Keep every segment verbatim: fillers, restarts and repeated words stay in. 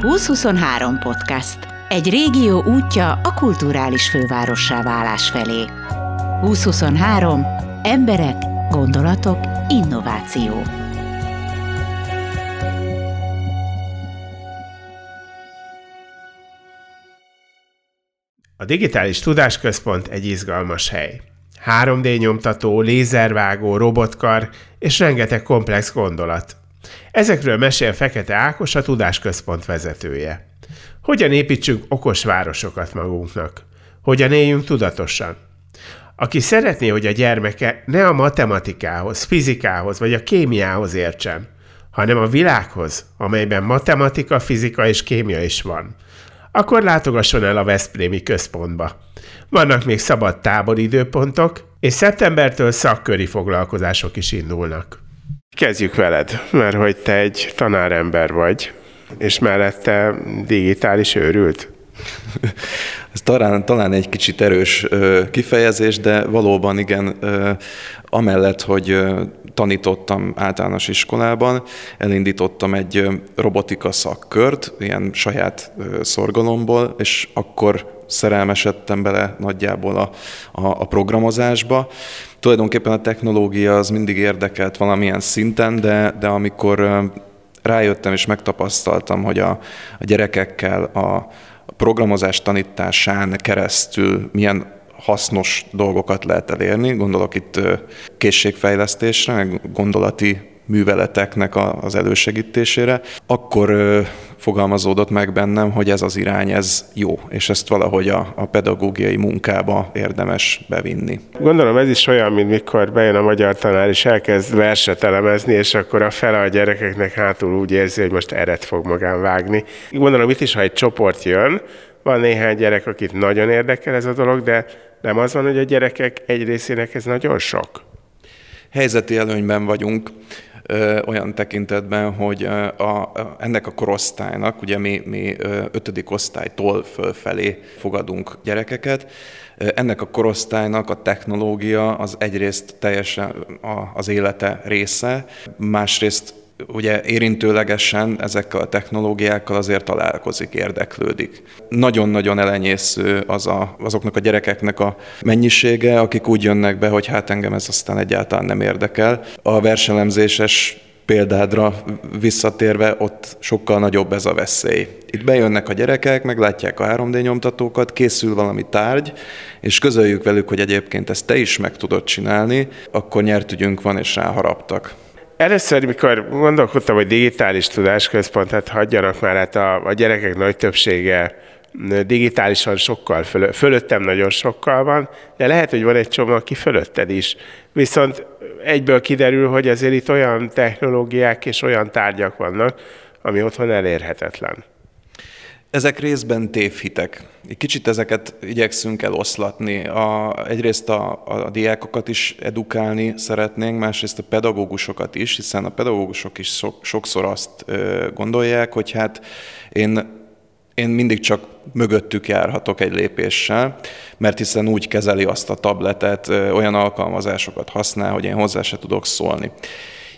húsz huszonhárom podcast. Egy régió útja a kulturális fővárossá válás felé. húsz huszonhárom. Emberek, gondolatok, innováció. A Digitális Tudásközpont egy izgalmas hely. három dé nyomtató, lézervágó, robotkar és rengeteg komplex gondolat. Ezekről mesél Fekete Ákos, a Tudásközpont vezetője. Hogyan építsünk okos városokat magunknak? Hogyan éljünk tudatosan? Aki szeretné, hogy a gyermeke ne a matematikához, fizikához vagy a kémiához értsen, hanem a világhoz, amelyben matematika, fizika és kémia is van, akkor látogasson el a Veszprémi központba. Vannak még szabad táboridőpontok, és szeptembertől szakköri foglalkozások is indulnak. Kezdjük veled, mert hogy te egy tanárember vagy, és mellette digitális őrült. Ez talán, talán egy kicsit erős kifejezés, de valóban igen, amellett, hogy tanítottam általános iskolában, elindítottam egy robotika szakkört, ilyen saját szorgalomból, és akkor szerelmesedtem bele nagyjából a, a, a programozásba. Tulajdonképpen a technológia az mindig érdekelt valamilyen szinten, de, de amikor rájöttem és megtapasztaltam, hogy a, a gyerekekkel a programozás tanításán keresztül milyen hasznos dolgokat lehet elérni, gondolok itt készségfejlesztésre, gondolati műveleteknek az elősegítésére, akkor fogalmazódott meg bennem, hogy ez az irány, ez jó, és ezt valahogy a, a pedagógiai munkába érdemes bevinni. Gondolom ez is olyan, mint mikor bejön a magyar tanár, és elkezd verset elemezni, és akkor a fele a gyerekeknek hátul úgy érzi, hogy most eret fog magán vágni. Gondolom itt is, ha egy csoport jön, van néhány gyerek, akit nagyon érdekel ez a dolog, de nem az van, hogy a gyerekek egy részének ez nagyon sok. Helyzeti előnyben vagyunk, olyan tekintetben, hogy a, a, ennek a korosztálynak, ugye mi, mi ötödik osztálytól fölfelé fogadunk gyerekeket, ennek a korosztálynak a technológia az egyrészt teljesen a, az élete része, másrészt ugye érintőlegesen ezekkel a technológiákkal azért találkozik, érdeklődik. Nagyon-nagyon elenyésző az a, azoknak a gyerekeknek a mennyisége, akik úgy jönnek be, hogy hát engem ez aztán egyáltalán nem érdekel. A verselemzéses példádra visszatérve ott sokkal nagyobb ez a veszély. Itt bejönnek a gyerekek, meglátják a három dé nyomtatókat, készül valami tárgy, és közöljük velük, hogy egyébként ezt te is meg tudod csinálni, akkor nyert ügyünk van, és ráharaptak. Először, mikor gondolkodtam, hogy digitális tudásközpont, hát hagyjanak már, hát a, a gyerekek nagy többsége digitálisan sokkal fölö, fölöttem nagyon sokkal van, de lehet, hogy van egy csomó, aki fölötted is. Viszont egyből kiderül, hogy azért itt olyan technológiák és olyan tárgyak vannak, ami otthon elérhetetlen. Ezek részben tévhitek. Kicsit ezeket igyekszünk eloszlatni. A, egyrészt a, a diákokat is edukálni szeretnénk, másrészt a pedagógusokat is, hiszen a pedagógusok is so, sokszor azt ö, gondolják, hogy hát én, én mindig csak mögöttük járhatok egy lépéssel, mert hiszen úgy kezeli azt a tabletet, ö, olyan alkalmazásokat használ, hogy én hozzá se tudok szólni.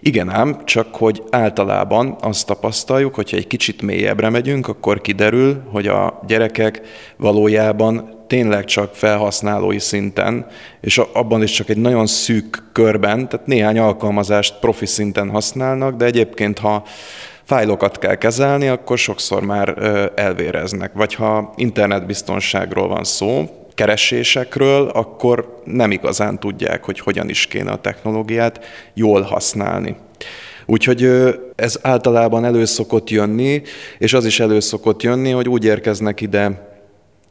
Igen ám, csak hogy általában azt tapasztaljuk, hogyha egy kicsit mélyebbre megyünk, akkor kiderül, hogy a gyerekek valójában tényleg csak felhasználói szinten, és abban is csak egy nagyon szűk körben, tehát néhány alkalmazást profi szinten használnak, de egyébként, ha fájlokat kell kezelni, akkor sokszor már elvéreznek. Vagy ha internetbiztonságról van szó, keresésekről, akkor nem igazán tudják, hogy hogyan is kéne a technológiát jól használni. Úgyhogy ez általában elő szokott jönni, és az is elő szokott jönni, hogy úgy érkeznek ide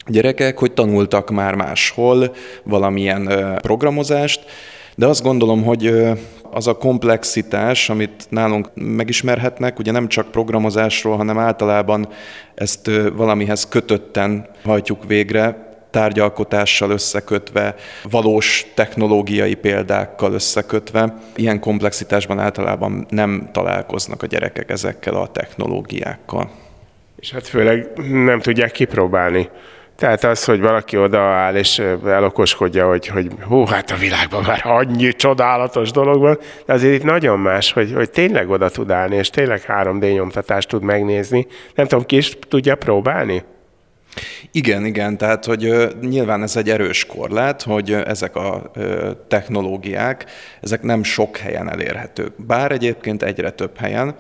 gyerekek, hogy tanultak már máshol valamilyen programozást, de azt gondolom, hogy az a komplexitás, amit nálunk megismerhetnek, ugye nem csak programozásról, hanem általában ezt valamihez kötötten hajtjuk végre, tárgyalkotással összekötve, valós technológiai példákkal összekötve. Ilyen komplexitásban általában nem találkoznak a gyerekek ezekkel a technológiákkal. És hát főleg nem tudják kipróbálni. Tehát az, hogy valaki odaáll és elokoskodja, hogy, hogy hú, hát a világban már annyi csodálatos dolog van, de azért itt nagyon más, hogy, hogy tényleg oda tud állni, és tényleg három dé nyomtatást tud megnézni. Nem tudom, ki is tudja próbálni? Igen, igen, tehát hogy nyilván ez egy erős korlát, hogy ezek a technológiák, ezek nem sok helyen elérhetők, bár egyébként egyre több helyen.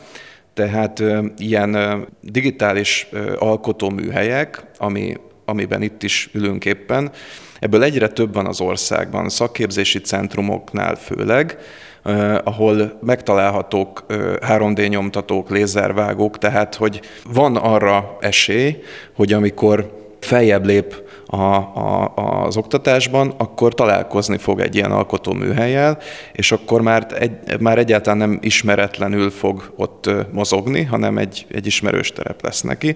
Tehát ilyen digitális alkotóműhelyek, ami, amiben itt is ülünk éppen, ebből egyre több van az országban, szakképzési centrumoknál főleg, ahol megtalálhatók három dé nyomtatók, lézervágók, tehát hogy van arra esély, hogy amikor feljebb lép a, a, az oktatásban, akkor találkozni fog egy ilyen alkotóműhellyel, és akkor már, egy, már egyáltalán nem ismeretlenül fog ott mozogni, hanem egy, egy ismerős terep lesz neki.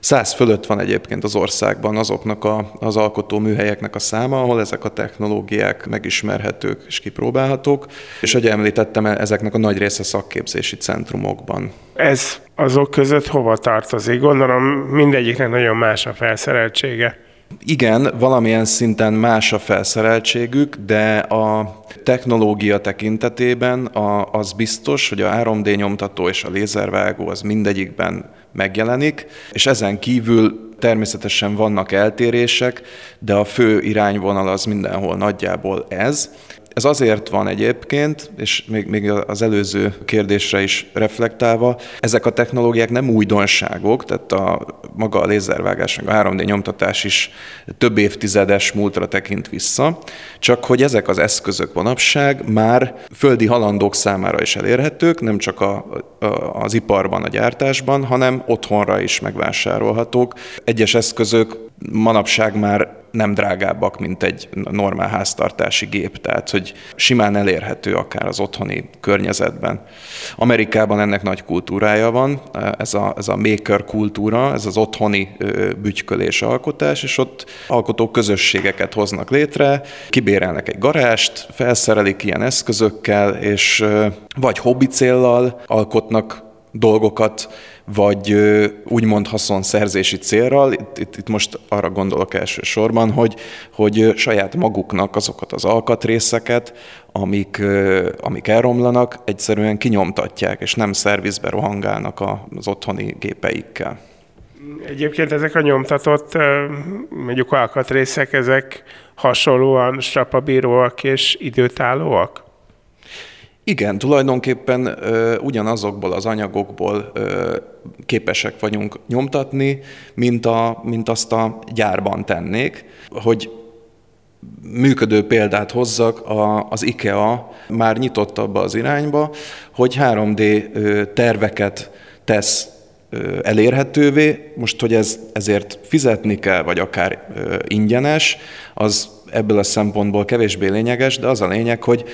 Száz fölött van egyébként az országban azoknak a, az alkotóműhelyeknek a száma, ahol ezek a technológiák megismerhetők és kipróbálhatók, és ahogy említettem, ezeknek a nagy része szakképzési centrumokban. Ez azok között hova tartozik? Gondolom mindegyiknek nagyon más a felszereltsége. Igen, valamilyen szinten más a felszereltségük, de a technológia tekintetében a, az biztos, hogy a három dé nyomtató és a lézervágó az mindegyikben megjelenik, és ezen kívül természetesen vannak eltérések, de a fő irányvonal az mindenhol nagyjából ez. Ez azért van egyébként, és még, még az előző kérdésre is reflektálva, ezek a technológiák nem újdonságok, tehát a maga a lézervágás, a három dé nyomtatás is több évtizedes múltra tekint vissza, csak hogy ezek az eszközök manapság már földi halandók számára is elérhetők, nem csak a, a, az iparban, a gyártásban, hanem otthonra is megvásárolhatók. Egyes eszközök manapság már nem drágábbak, mint egy normál háztartási gép, tehát hogy simán elérhető akár az otthoni környezetben. Amerikában ennek nagy kultúrája van, ez a, ez a maker kultúra, ez az otthoni bütykölés, alkotás, és ott alkotók közösségeket hoznak létre, kibérelnek egy garást, felszerelik ilyen eszközökkel, és vagy hobbi céllal alkotnak dolgokat, vagy úgymond haszonszerzési célral, itt, itt, itt most arra gondolok elsősorban, hogy, hogy saját maguknak azokat az alkatrészeket, amik, amik elromlanak, egyszerűen kinyomtatják, és nem szervizbe rohangálnak az otthoni gépeikkel. Egyébként ezek a nyomtatott, mondjuk alkatrészek, ezek hasonlóan strapabíróak és időtállóak? Igen, tulajdonképpen ö, ugyanazokból az anyagokból ö, képesek vagyunk nyomtatni, mint, a, mint azt a gyárban tennék. Hogy működő példát hozzak, a, az IKEA már nyitott abba az irányba, hogy három dé ö, terveket tesz ö, elérhetővé. Most, hogy ez, ezért fizetni kell, vagy akár ö, ingyenes, az ebből a szempontból kevésbé lényeges, de az a lényeg, hogy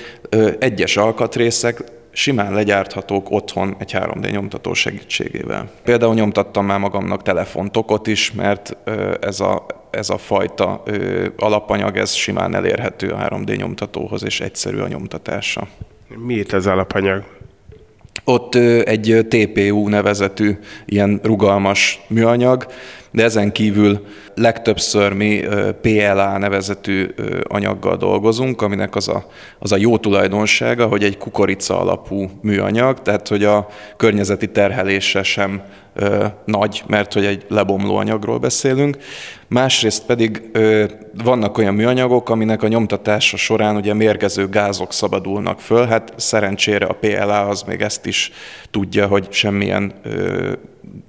egyes alkatrészek simán legyárthatók otthon egy három dé nyomtató segítségével. Például nyomtattam már magamnak telefontokot is, mert ez a, ez a fajta alapanyag, ez simán elérhető a három dé nyomtatóhoz, és egyszerű a nyomtatása. Mi itt az alapanyag? Ott egy té pé u nevezetű ilyen rugalmas műanyag, de ezen kívül legtöbbször mi pé el á nevezetű anyaggal dolgozunk, aminek az a, az a jó tulajdonsága, hogy egy kukorica alapú műanyag, tehát hogy a környezeti terhelése sem ö, nagy, mert hogy egy lebomló anyagról beszélünk. Másrészt pedig ö, vannak olyan műanyagok, aminek a nyomtatása során ugye mérgező gázok szabadulnak föl, hát szerencsére a pé el á az még ezt is tudja, hogy semmilyen ö,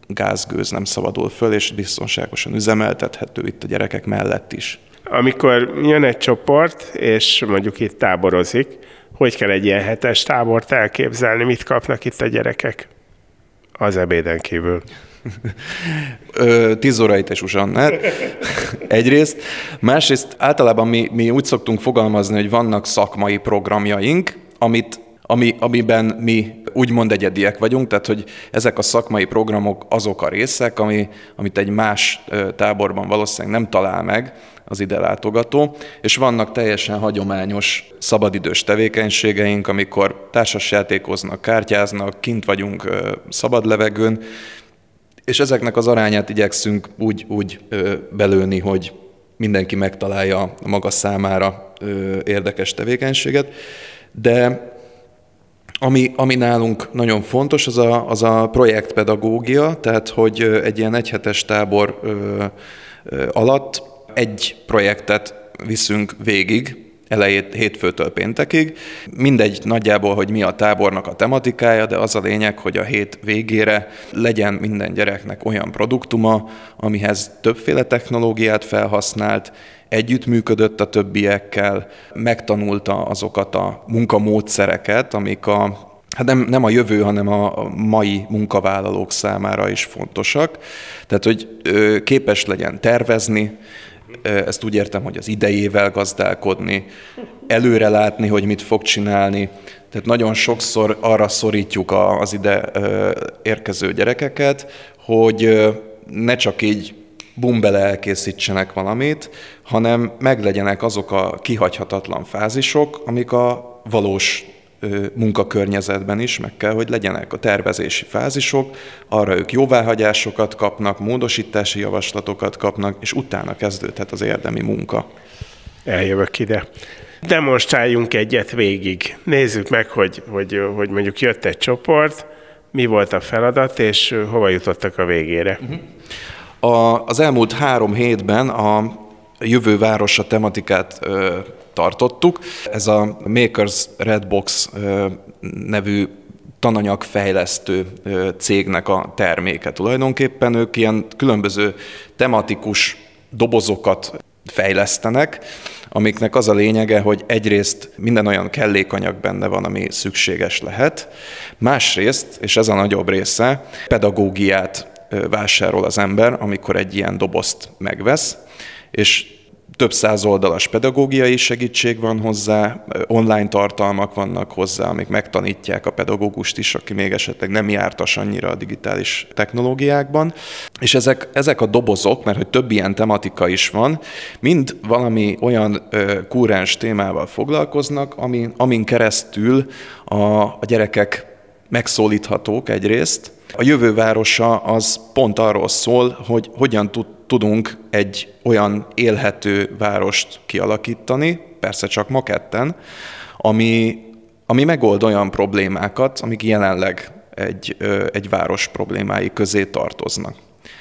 gázgőz nem szabadul föl, és biztonságosan üzemeltethető itt a gyerekek mellett is. Amikor jön egy csoport, és mondjuk itt táborozik, hogy kell egy ilyen hetes tábort elképzelni, mit kapnak itt a gyerekek az ebéden kívül? tíz óra és uzsannát egyrészt. Másrészt általában mi, mi úgy szoktunk fogalmazni, hogy vannak szakmai programjaink, amit Ami, amiben mi úgymond egyediek vagyunk, tehát hogy ezek a szakmai programok azok a részek, ami, amit egy más táborban valószínűleg nem talál meg az ide látogató, és vannak teljesen hagyományos szabadidős tevékenységeink, amikor társasjátékoznak, kártyáznak, kint vagyunk szabad levegőn, És ezeknek az arányát igyekszünk úgy, úgy ö, belőni, hogy mindenki megtalálja a maga számára ö, érdekes tevékenységet. De ami, ami nálunk nagyon fontos, az a, az a projektpedagógia, tehát hogy egy ilyen egyhetes tábor ö, ö, alatt egy projektet viszünk végig, elejét hétfőtől péntekig. Mindegy nagyjából, hogy mi a tábornak a tematikája, de az a lényeg, hogy a hét végére legyen minden gyereknek olyan produktuma, amihez többféle technológiát felhasznált, együttműködött a többiekkel, megtanulta azokat a munkamódszereket, amik a, hát nem, nem a jövő, hanem a mai munkavállalók számára is fontosak. Tehát, hogy képes legyen tervezni, ezt úgy értem, hogy az idejével gazdálkodni, előre látni, hogy mit fog csinálni. Tehát nagyon sokszor arra szorítjuk az ide érkező gyerekeket, hogy ne csak így bumbele elkészítsenek valamit, hanem meglegyenek azok a kihagyhatatlan fázisok, amik a valós munkakörnyezetben is meg kell, hogy legyenek a tervezési fázisok, arra ők jóváhagyásokat kapnak, módosítási javaslatokat kapnak, és utána kezdődhet az érdemi munka. Eljövök ide. Demonstráljunk egyet végig. Nézzük meg, hogy, hogy, hogy mondjuk jött egy csoport, mi volt a feladat, és hova jutottak a végére. A, az elmúlt három hétben a jövő városa tematikát ö, tartottuk. Ez a Makers Red Box nevű tananyagfejlesztő cégnek a terméke. Tulajdonképpen ők ilyen különböző tematikus dobozokat fejlesztenek, amiknek az a lényege, hogy egyrészt minden olyan kellékanyag benne van, ami szükséges lehet, másrészt, és ez a nagyobb része, pedagógiát vásárol az ember, amikor egy ilyen dobozt megvesz, és több száz oldalas pedagógiai segítség van hozzá, online tartalmak vannak hozzá, amik megtanítják a pedagógust is, aki még esetleg nem jártas annyira a digitális technológiákban. És ezek, ezek a dobozok, mert hogy több ilyen tematika is van, mind valami olyan ö, kúrens témával foglalkoznak, amin, amin keresztül a, a gyerekek megszólíthatók egyrészt. A jövő városa az pont arról szól, hogy hogyan tud tudunk egy olyan élhető várost kialakítani, persze csak maketten, ami, ami megold olyan problémákat, amik jelenleg egy, egy város problémái közé tartoznak.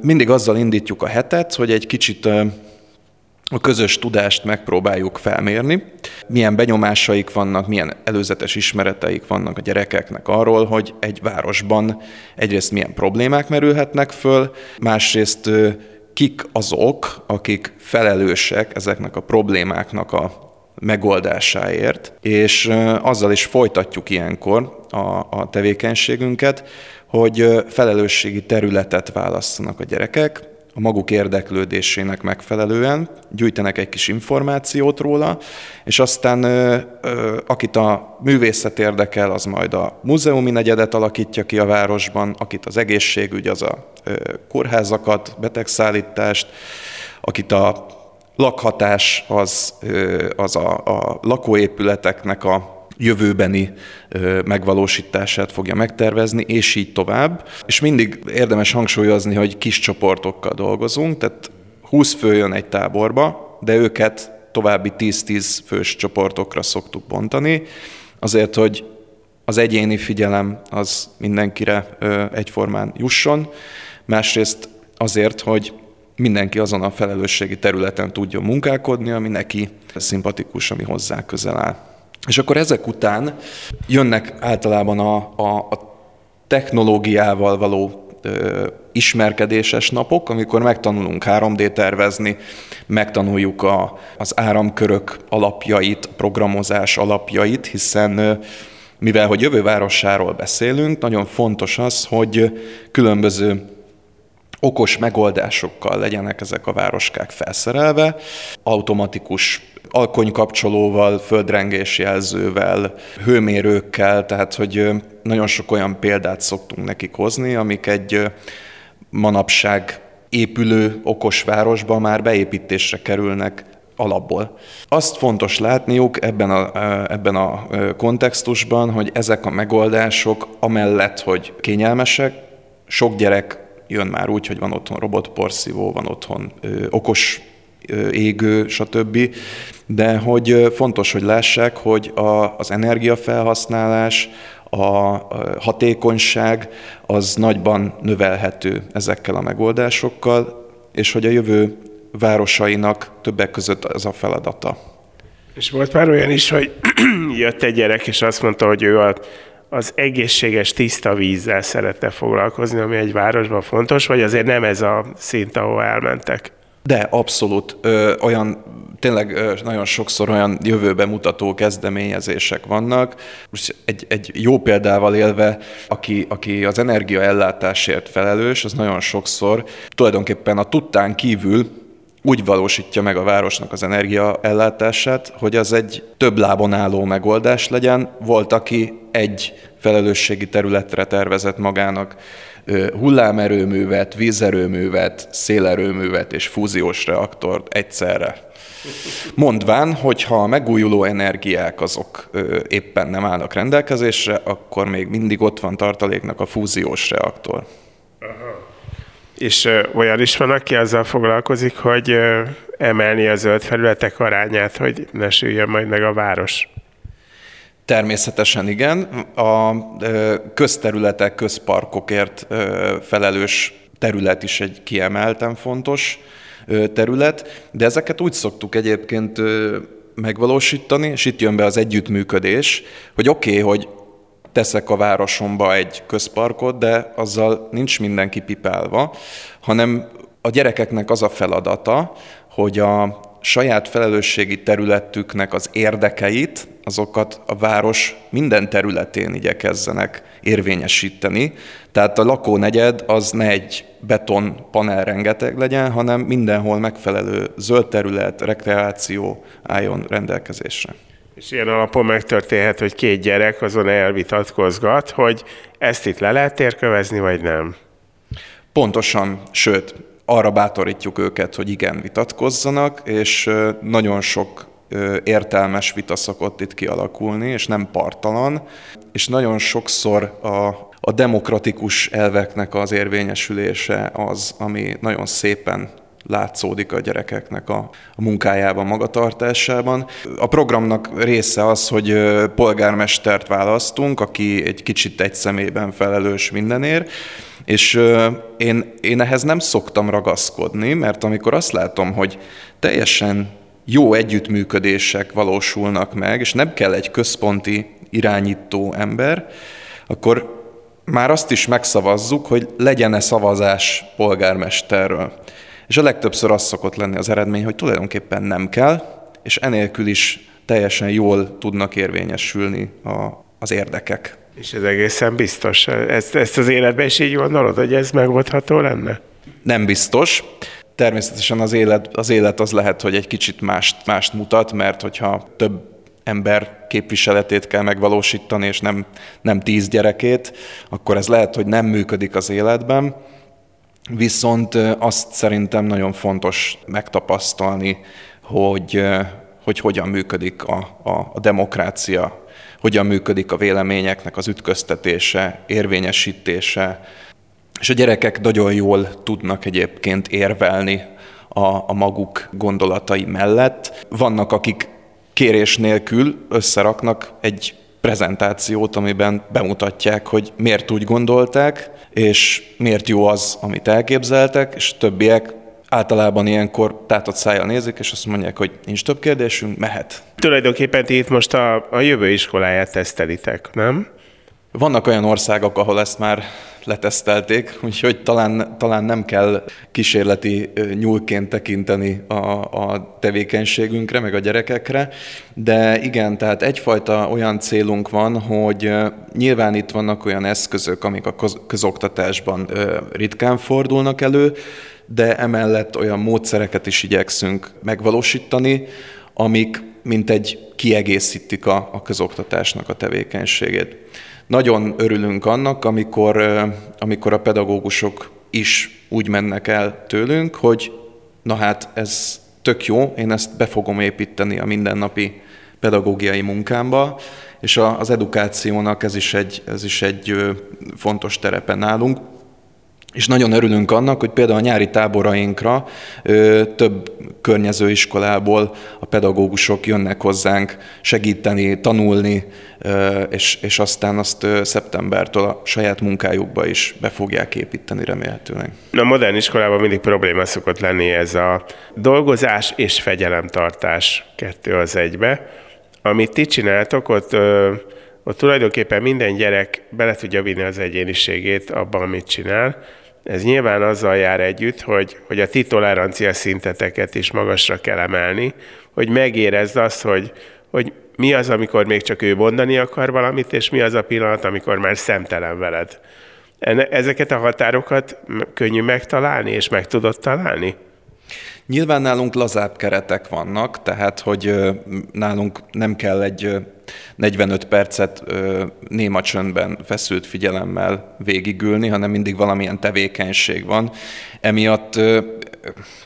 Mindig azzal indítjuk a hetet, hogy egy kicsit a közös tudást megpróbáljuk felmérni, milyen benyomásaik vannak, milyen előzetes ismereteik vannak a gyerekeknek arról, hogy egy városban egyrészt milyen problémák merülhetnek föl, másrészt kik azok, akik felelősek ezeknek a problémáknak a megoldásáért, és azzal is folytatjuk ilyenkor a, a tevékenységünket, hogy felelősségi területet választanak a gyerekek, a maguk érdeklődésének megfelelően, gyűjtenek egy kis információt róla, és aztán ö, ö, akit a művészet érdekel, az majd a múzeumi negyedet alakítja ki a városban, akit az egészségügy, az a ö, kórházakat, betegszállítást, akit a lakhatás, az, ö, az a, a lakóépületeknek a jövőbeni megvalósítását fogja megtervezni, és így tovább. És mindig érdemes hangsúlyozni, hogy kis csoportokkal dolgozunk, tehát húsz fő jön egy táborba, de őket további tíz-tíz fős csoportokra szoktuk bontani, azért, hogy az egyéni figyelem az mindenkire egyformán jusson, másrészt azért, hogy mindenki azon a felelősségi területen tudjon munkálkodni, ami neki szimpatikus, ami hozzá közel áll. És akkor ezek után jönnek általában a, a, a technológiával való ö, ismerkedéses napok, amikor megtanulunk három dé tervezni, megtanuljuk a, az áramkörök alapjait, programozás alapjait, hiszen ö, mivel hogy jövő városáról beszélünk, nagyon fontos az, hogy különböző okos megoldásokkal legyenek ezek a városkák felszerelve, automatikus alkonykapcsolóval, földrengésjelzővel, hőmérőkkel, tehát hogy nagyon sok olyan példát szoktunk nekik hozni, amik egy manapság épülő okos városba már beépítésre kerülnek alapból. Azt fontos látniuk ebben a, ebben a kontextusban, hogy ezek a megoldások amellett, hogy kényelmesek, sok gyerek jön már úgy, hogy van otthon robotporszívó, van otthon ö, okos ö, égő, stb. De hogy fontos, hogy lássák, hogy a, az energiafelhasználás, a hatékonyság az nagyban növelhető ezekkel a megoldásokkal, és hogy a jövő városainak többek között ez a feladata. És volt már olyan is, hogy jött egy gyerek, és azt mondta, hogy ő a, az egészséges, tiszta vízzel szeretne foglalkozni, ami egy városban fontos, vagy azért nem ez a szint, ahol elmentek? De abszolút. Ö, olyan, tényleg ö, nagyon sokszor olyan jövőbe mutató kezdeményezések vannak. Most egy, egy jó példával élve, aki, aki az energiaellátásért felelős, az nagyon sokszor tulajdonképpen a tudtán kívül úgy valósítja meg a városnak az energiaellátását, hogy az egy több lábon álló megoldás legyen. Volt, aki egy felelősségi területre tervezett magának hullámerőművet, vízerőművet, szélerőművet és fúziós reaktort egyszerre. Mondván, hogy ha a megújuló energiák azok éppen nem állnak rendelkezésre, akkor még mindig ott van tartaléknak a fúziós reaktor. Aha. És olyan is van, aki azzal foglalkozik, hogy emelni a zöld felületek arányát, hogy ne süljön majd meg a város. Természetesen igen. A közterületek, közparkokért felelős terület is egy kiemelten fontos terület, de ezeket úgy szoktuk egyébként megvalósítani, és itt jön be az együttműködés, hogy oké, okay, hogy teszek a városomba egy közparkot, de azzal nincs mindenki pipálva, hanem a gyerekeknek az a feladata, hogy a saját felelősségi területüknek az érdekeit, azokat a város minden területén igyekezzenek érvényesíteni. Tehát a lakónegyed az ne egy betonpanel rengeteg legyen, hanem mindenhol megfelelő zöld terület, rekreáció álljon rendelkezésre. És ilyen alapon megtörténhet, hogy két gyerek azon elvitatkozgat, hogy ezt itt le lehet térkövezni, vagy nem? Pontosan, sőt, arra bátorítjuk őket, hogy igen, vitatkozzanak, és nagyon sok értelmes vita szokott itt kialakulni, és nem parttalan, és nagyon sokszor a, a demokratikus elveknek az érvényesülése az, ami nagyon szépen látszódik a gyerekeknek a, a munkájában, magatartásában. A programnak része az, hogy polgármestert választunk, aki egy kicsit egy személyben felelős mindenért, és én, én ehhez nem szoktam ragaszkodni, mert amikor azt látom, hogy teljesen jó együttműködések valósulnak meg, és nem kell egy központi irányító ember, akkor már azt is megszavazzuk, hogy legyen-e szavazás polgármesterről. És a legtöbbször az szokott lenni az eredmény, hogy tulajdonképpen nem kell, és enélkül is teljesen jól tudnak érvényesülni a, az érdekek. És ez egészen biztos. Ezt, ezt az életben is így gondolod, hogy ez megoldható lenne? Nem biztos. Természetesen az élet az, élet az lehet, hogy egy kicsit mást, mást mutat, mert hogyha több ember képviseletét kell megvalósítani, és nem, nem tíz gyerekét, akkor ez lehet, hogy nem működik az életben. Viszont azt szerintem nagyon fontos megtapasztalni, hogy, hogy hogyan működik a, a, a demokrácia, hogyan működik a véleményeknek az ütköztetése, érvényesítése. És a gyerekek nagyon jól tudnak egyébként érvelni a, a maguk gondolatai mellett. Vannak, akik kérés nélkül összeraknak egy prezentációt, amiben bemutatják, hogy miért úgy gondolták, és miért jó az, amit elképzeltek, és többiek általában ilyenkor tátott szájjal nézik, és azt mondják, hogy nincs több kérdésünk, mehet. Tulajdonképpen ti itt most a, a jövő iskoláját tesztelitek, nem? Vannak olyan országok, ahol ezt már letesztelték, úgyhogy talán, talán nem kell kísérleti nyúlként tekinteni a, a tevékenységünkre, meg a gyerekekre, de igen, tehát egyfajta olyan célunk van, hogy nyilván itt vannak olyan eszközök, amik a közoktatásban ritkán fordulnak elő, de emellett olyan módszereket is igyekszünk megvalósítani, amik mintegy kiegészítik a, a közoktatásnak a tevékenységét. Nagyon örülünk annak, amikor, amikor a pedagógusok is úgy mennek el tőlünk, hogy na hát ez tök jó, én ezt be fogom építeni a mindennapi pedagógiai munkámba, és az edukációnak ez is egy, ez is egy fontos terepe nálunk. És nagyon örülünk annak, hogy például a nyári táborainkra ö, több környező iskolából a pedagógusok jönnek hozzánk segíteni, tanulni, ö, és, és aztán azt ö, szeptembertől a saját munkájukba is be fogják építeni remélhetőleg. A modern iskolában mindig probléma szokott lenni ez a dolgozás és fegyelemtartás kettő az egybe. Amit ti csináltok, ott... Ö, Ott tulajdonképpen minden gyerek bele tudja vinni az egyéniségét abban, amit csinál. Ez nyilván azzal jár együtt, hogy, hogy a ti tolerancia szinteteket is magasra kell emelni, hogy megérezd azt, hogy, hogy mi az, amikor még csak ő mondani akar valamit, és mi az a pillanat, amikor már szemtelen veled. Ezeket a határokat könnyű megtalálni, és meg tudod találni? Nyilván nálunk lazább keretek vannak, tehát hogy nálunk nem kell egy negyvenöt percet néma csöndben feszült figyelemmel végigülni, hanem mindig valamilyen tevékenység van. Emiatt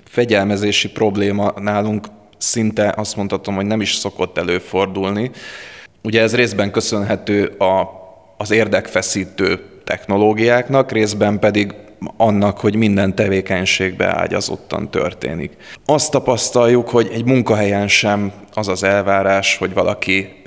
fegyelmezési probléma nálunk szinte azt mondhatom, hogy nem is szokott előfordulni. Ugye ez részben köszönhető a, az érdekfeszítő technológiáknak, részben pedig annak, hogy minden tevékenységbe ágyazottan történik. Azt tapasztaljuk, hogy egy munkahelyen sem az az elvárás, hogy valaki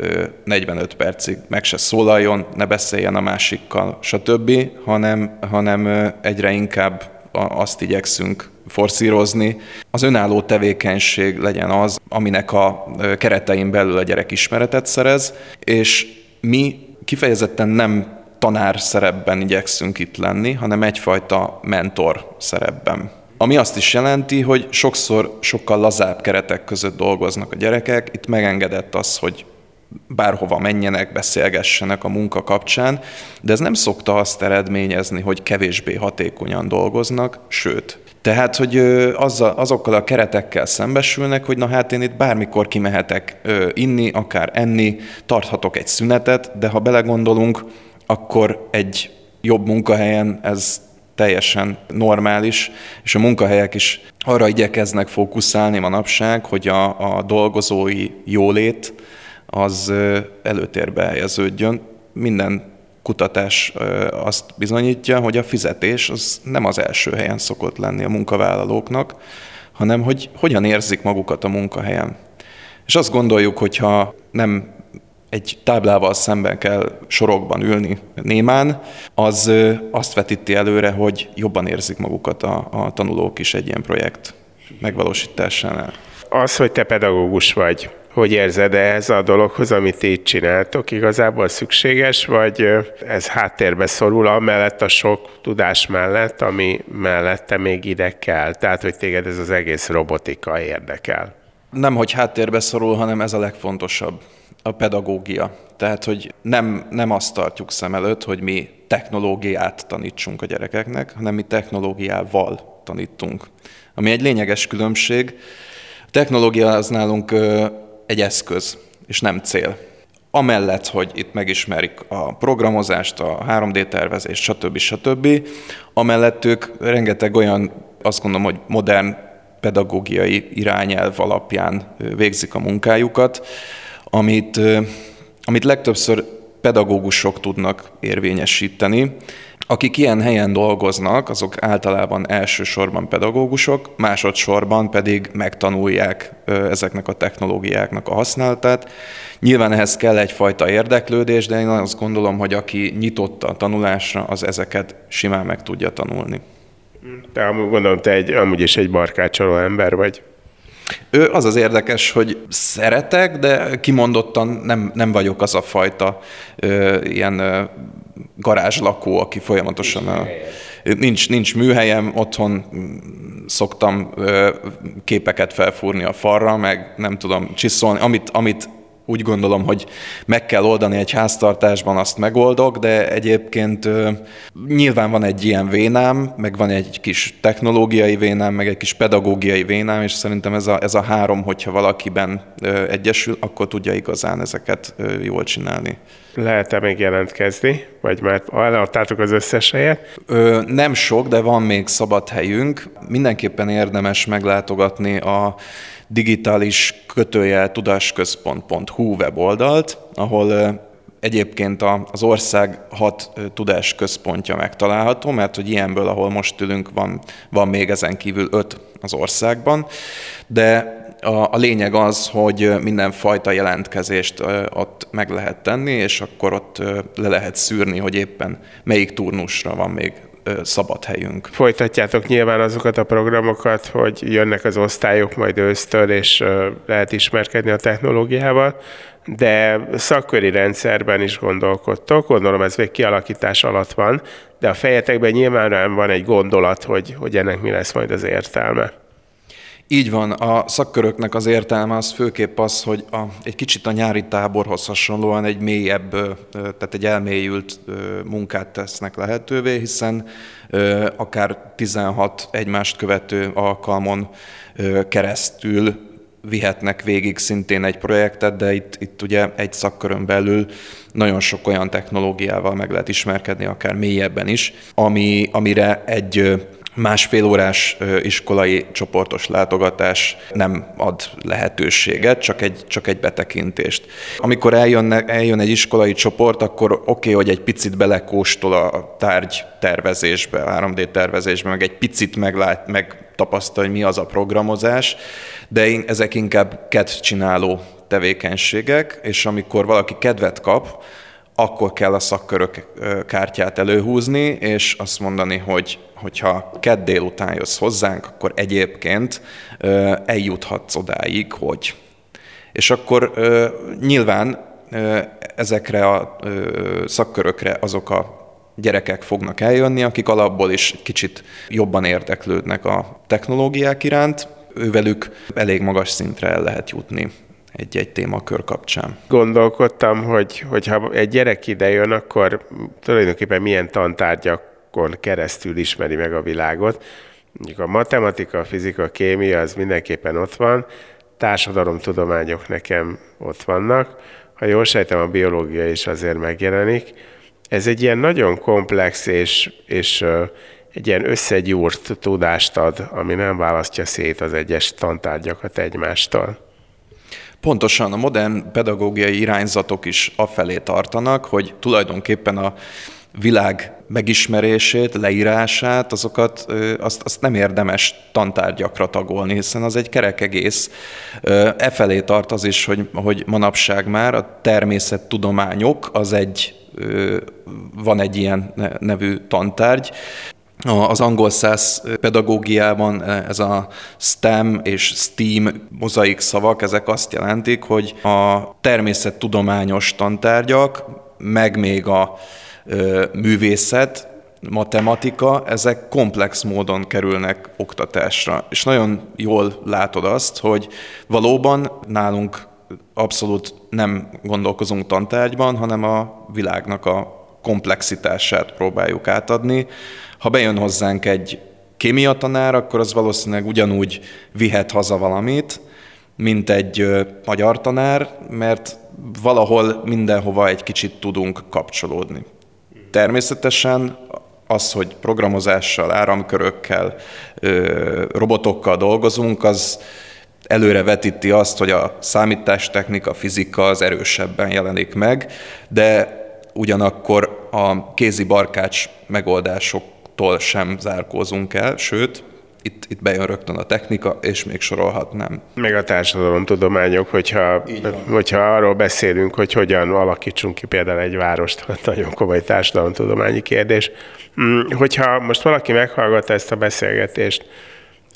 negyvenöt percig meg se szólaljon, ne beszéljen a másikkal, stb., hanem, hanem egyre inkább azt igyekszünk forszírozni. Az önálló tevékenység legyen az, aminek a keretein belül a gyerek ismeretet szerez, és mi kifejezetten nem tanár szerepben igyekszünk itt lenni, hanem egyfajta mentor szerepben. Ami azt is jelenti, hogy sokszor sokkal lazább keretek között dolgoznak a gyerekek, itt megengedett az, hogy bárhova menjenek, beszélgessenek a munka kapcsán, de ez nem szokta azt eredményezni, hogy kevésbé hatékonyan dolgoznak, sőt. Tehát, hogy azzal, azokkal a keretekkel szembesülnek, hogy na hát én itt bármikor kimehetek inni, akár enni, tarthatok egy szünetet, de ha belegondolunk, akkor egy jobb munkahelyen ez teljesen normális, és a munkahelyek is arra igyekeznek fókuszálni manapság, hogy a, a dolgozói jólét az előtérbe helyeződjön. Minden kutatás azt bizonyítja, hogy a fizetés az nem az első helyen szokott lenni a munkavállalóknak, hanem hogy hogyan érzik magukat a munkahelyen. És azt gondoljuk, hogyha nem egy táblával szemben kell sorokban ülni némán, az azt vetíti előre, hogy jobban érzik magukat a, a tanulók is egy ilyen projekt megvalósításánál. Az, hogy te pedagógus vagy, hogy érzed ehhez a dologhoz, amit így csináltok, igazából szükséges, vagy ez háttérbe szorul amellett a sok tudás mellett, ami mellette még ide kell? Tehát, hogy téged ez az egész robotika érdekel? Nem, hogy háttérbe szorul, hanem ez a legfontosabb. A pedagógia. Tehát, hogy nem, nem azt tartjuk szem előtt, hogy mi technológiát tanítsunk a gyerekeknek, hanem mi technológiával tanítunk. Ami egy lényeges különbség. A technológia az nálunk ö, egy eszköz, és nem cél. Amellett, hogy itt megismerik a programozást, a három dé tervezést, stb. stb., amellett ők rengeteg olyan, azt gondolom, hogy modern pedagógiai irányelv alapján végzik a munkájukat, Amit, amit legtöbbször pedagógusok tudnak érvényesíteni. Akik ilyen helyen dolgoznak, azok általában elsősorban pedagógusok, másodszorban pedig megtanulják ezeknek a technológiáknak a használatát. Nyilván ehhez kell egyfajta érdeklődés, de én azt gondolom, hogy aki nyitott a tanulásra, az ezeket simán meg tudja tanulni. Te amúgy gondolom, te egy, amúgy is egy barkácsoló ember vagy. Ő az az érdekes, hogy szeretek, de kimondottan nem, nem vagyok az a fajta ö, ilyen ö, garázslakó, aki folyamatosan nincs, a, nincs, nincs műhelyem, otthon szoktam ö, képeket felfúrni a falra, meg nem tudom csiszolni, amit, amit úgy gondolom, hogy meg kell oldani egy háztartásban, azt megoldok, de egyébként ö, nyilván van egy ilyen vénám, meg van egy kis technológiai vénám, meg egy kis pedagógiai vénám, és szerintem ez a, ez a három, hogyha valakiben ö, egyesül, akkor tudja igazán ezeket ö, jól csinálni. Lehet-e még jelentkezni? Vagy már eladtátok az összes helyet? Ö, nem sok, de van még szabad helyünk. Mindenképpen érdemes meglátogatni a digitális kötőjel tudásközpont pont hú weboldalt, ahol Egyébként az ország hat tudásközpontja megtalálható, mert hogy ilyenből, ahol most ülünk, van, van még ezen kívül öt az országban, de a, a lényeg az, hogy mindenfajta jelentkezést ott meg lehet tenni, és akkor ott le lehet szűrni, hogy éppen melyik turnusra van még szabad helyünk. Folytatjátok nyilván azokat a programokat, hogy jönnek az osztályok majd ősztől, és lehet ismerkedni a technológiával, de szakköri rendszerben is gondolkodtok, gondolom ez még kialakítás alatt van, de a fejetekben nyilván van egy gondolat, hogy, hogy ennek mi lesz majd az értelme. Így van, a szakköröknek az értelme az főképp az, hogy a, egy kicsit a nyári táborhoz hasonlóan egy mélyebb, tehát egy elmélyült munkát tesznek lehetővé, hiszen akár tizenhat egymást követő alkalmon keresztül vihetnek végig szintén egy projektet, de itt, itt ugye egy szakkörön belül nagyon sok olyan technológiával meg lehet ismerkedni, akár mélyebben is, ami, amire egy másfél órás iskolai csoportos látogatás nem ad lehetőséget, csak egy, csak egy betekintést. Amikor eljönnek, eljön egy iskolai csoport, akkor oké, okay, hogy egy picit belekóstol a tárgy tervezésbe, három dé tervezésbe, meg egy picit meglát, megtapasztal, hogy mi az a programozás, de ezek inkább kedvcsináló tevékenységek, és amikor valaki kedvet kap, akkor kell a szakkörök kártyát előhúzni, és azt mondani, hogy hogyha kedd délután jössz hozzánk, akkor egyébként eljuthatsz odáig, hogy. És akkor nyilván ezekre a szakkörökre azok a gyerekek fognak eljönni, akik alapból is kicsit jobban érdeklődnek a technológiák iránt, ővelük elég magas szintre el lehet jutni egy-egy témakör kapcsán. Gondolkodtam, hogy, hogy ha egy gyerek ide jön, akkor tulajdonképpen milyen tantárgyakon keresztül ismeri meg a világot. Mondjuk a matematika, a fizika, a kémia az mindenképpen ott van, társadalomtudományok nekem ott vannak, ha jól sejtem, a biológia is azért megjelenik. Ez egy ilyen nagyon komplex és, és egy ilyen összegyúrt tudást ad, ami nem választja szét az egyes tantárgyakat egymástól. Pontosan a modern pedagógiai irányzatok is afelé tartanak, hogy tulajdonképpen a világ megismerését, leírását, azokat, azt, azt nem érdemes tantárgyakra tagolni, hiszen az egy kerek egész. E felé tart az is, hogy, hogy manapság már a természettudományok, az egy, van egy ilyen nevű tantárgy. Az angol száz pedagógiában ez a STEM és STEAM mozaik szavak, ezek azt jelentik, hogy a természettudományos tantárgyak, meg még a művészet, matematika, ezek komplex módon kerülnek oktatásra. És nagyon jól látod azt, hogy valóban nálunk abszolút nem gondolkozunk tantárgyban, hanem a világnak a komplexitását próbáljuk átadni. Ha bejön hozzánk egy kémiatanár, akkor az valószínűleg ugyanúgy vihet haza valamit, mint egy magyar tanár, mert valahol mindenhova egy kicsit tudunk kapcsolódni. Természetesen az, hogy programozással, áramkörökkel, robotokkal dolgozunk, az előre vetíti azt, hogy a számítástechnika, fizika az erősebben jelenik meg, de ugyanakkor a kézi barkács megoldásoktól sem zárkózunk el, sőt, itt, itt bejön rögtön a technika, és még sorolhatnám. Meg a társadalomtudományok, hogyha, hogyha arról beszélünk, hogy hogyan alakítsunk ki például egy várost, nagyon komoly társadalomtudományi kérdés. Hogyha most valaki meghallgatta ezt a beszélgetést,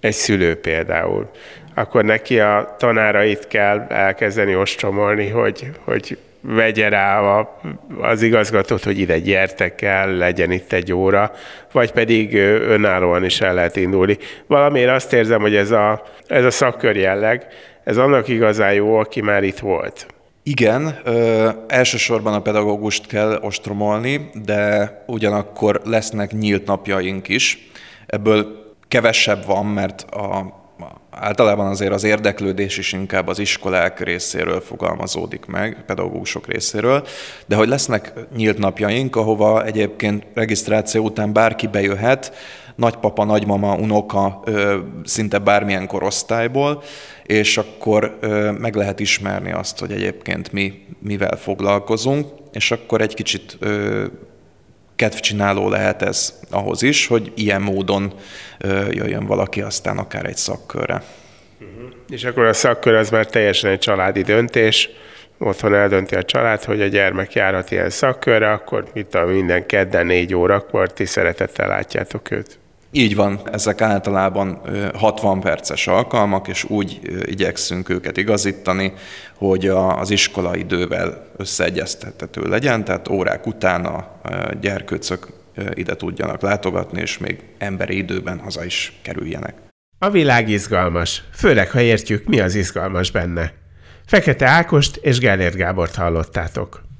egy szülő például, akkor neki a tanárait kell elkezdeni ostromolni, hogy, hogy vegye rá a, az igazgatót, hogy ide gyertek el, legyen itt egy óra, vagy pedig önállóan is el lehet indulni. Valamiért azt érzem, hogy ez a, ez a szakkör jelleg, ez annak igazán jó, aki már itt volt. Igen, ö, elsősorban a pedagógust kell ostromolni, de ugyanakkor lesznek nyílt napjaink is. Ebből kevesebb van, mert a általában azért az érdeklődés is inkább az iskolák részéről fogalmazódik meg, pedagógusok részéről, de hogy lesznek nyílt napjaink, ahova egyébként regisztráció után bárki bejöhet, nagypapa, nagymama, unoka, szinte bármilyen korosztályból, és akkor meg lehet ismerni azt, hogy egyébként mi mivel foglalkozunk. és akkor egy kicsit ö, kedvcsináló lehet ez ahhoz is, hogy ilyen módon ö, jöjjön valaki aztán akár egy szakkörre. Uh-huh. És akkor a szakkör az már teljesen egy családi döntés. Otthon eldönti a család, hogy a gyermek járhat ilyen szakkörre, akkor mit a minden kedden négy órakor ti szeretettel látjátok őt. Így van, ezek általában hatvan perces alkalmak, és úgy igyekszünk őket igazítani, hogy az iskola idővel összeegyeztethető legyen, tehát órák után a gyerkőcök ide tudjanak látogatni, és még emberi időben haza is kerüljenek. A világ izgalmas, főleg ha értjük, mi az izgalmas benne. Fekete Ákost és Gellért Gábort hallottátok.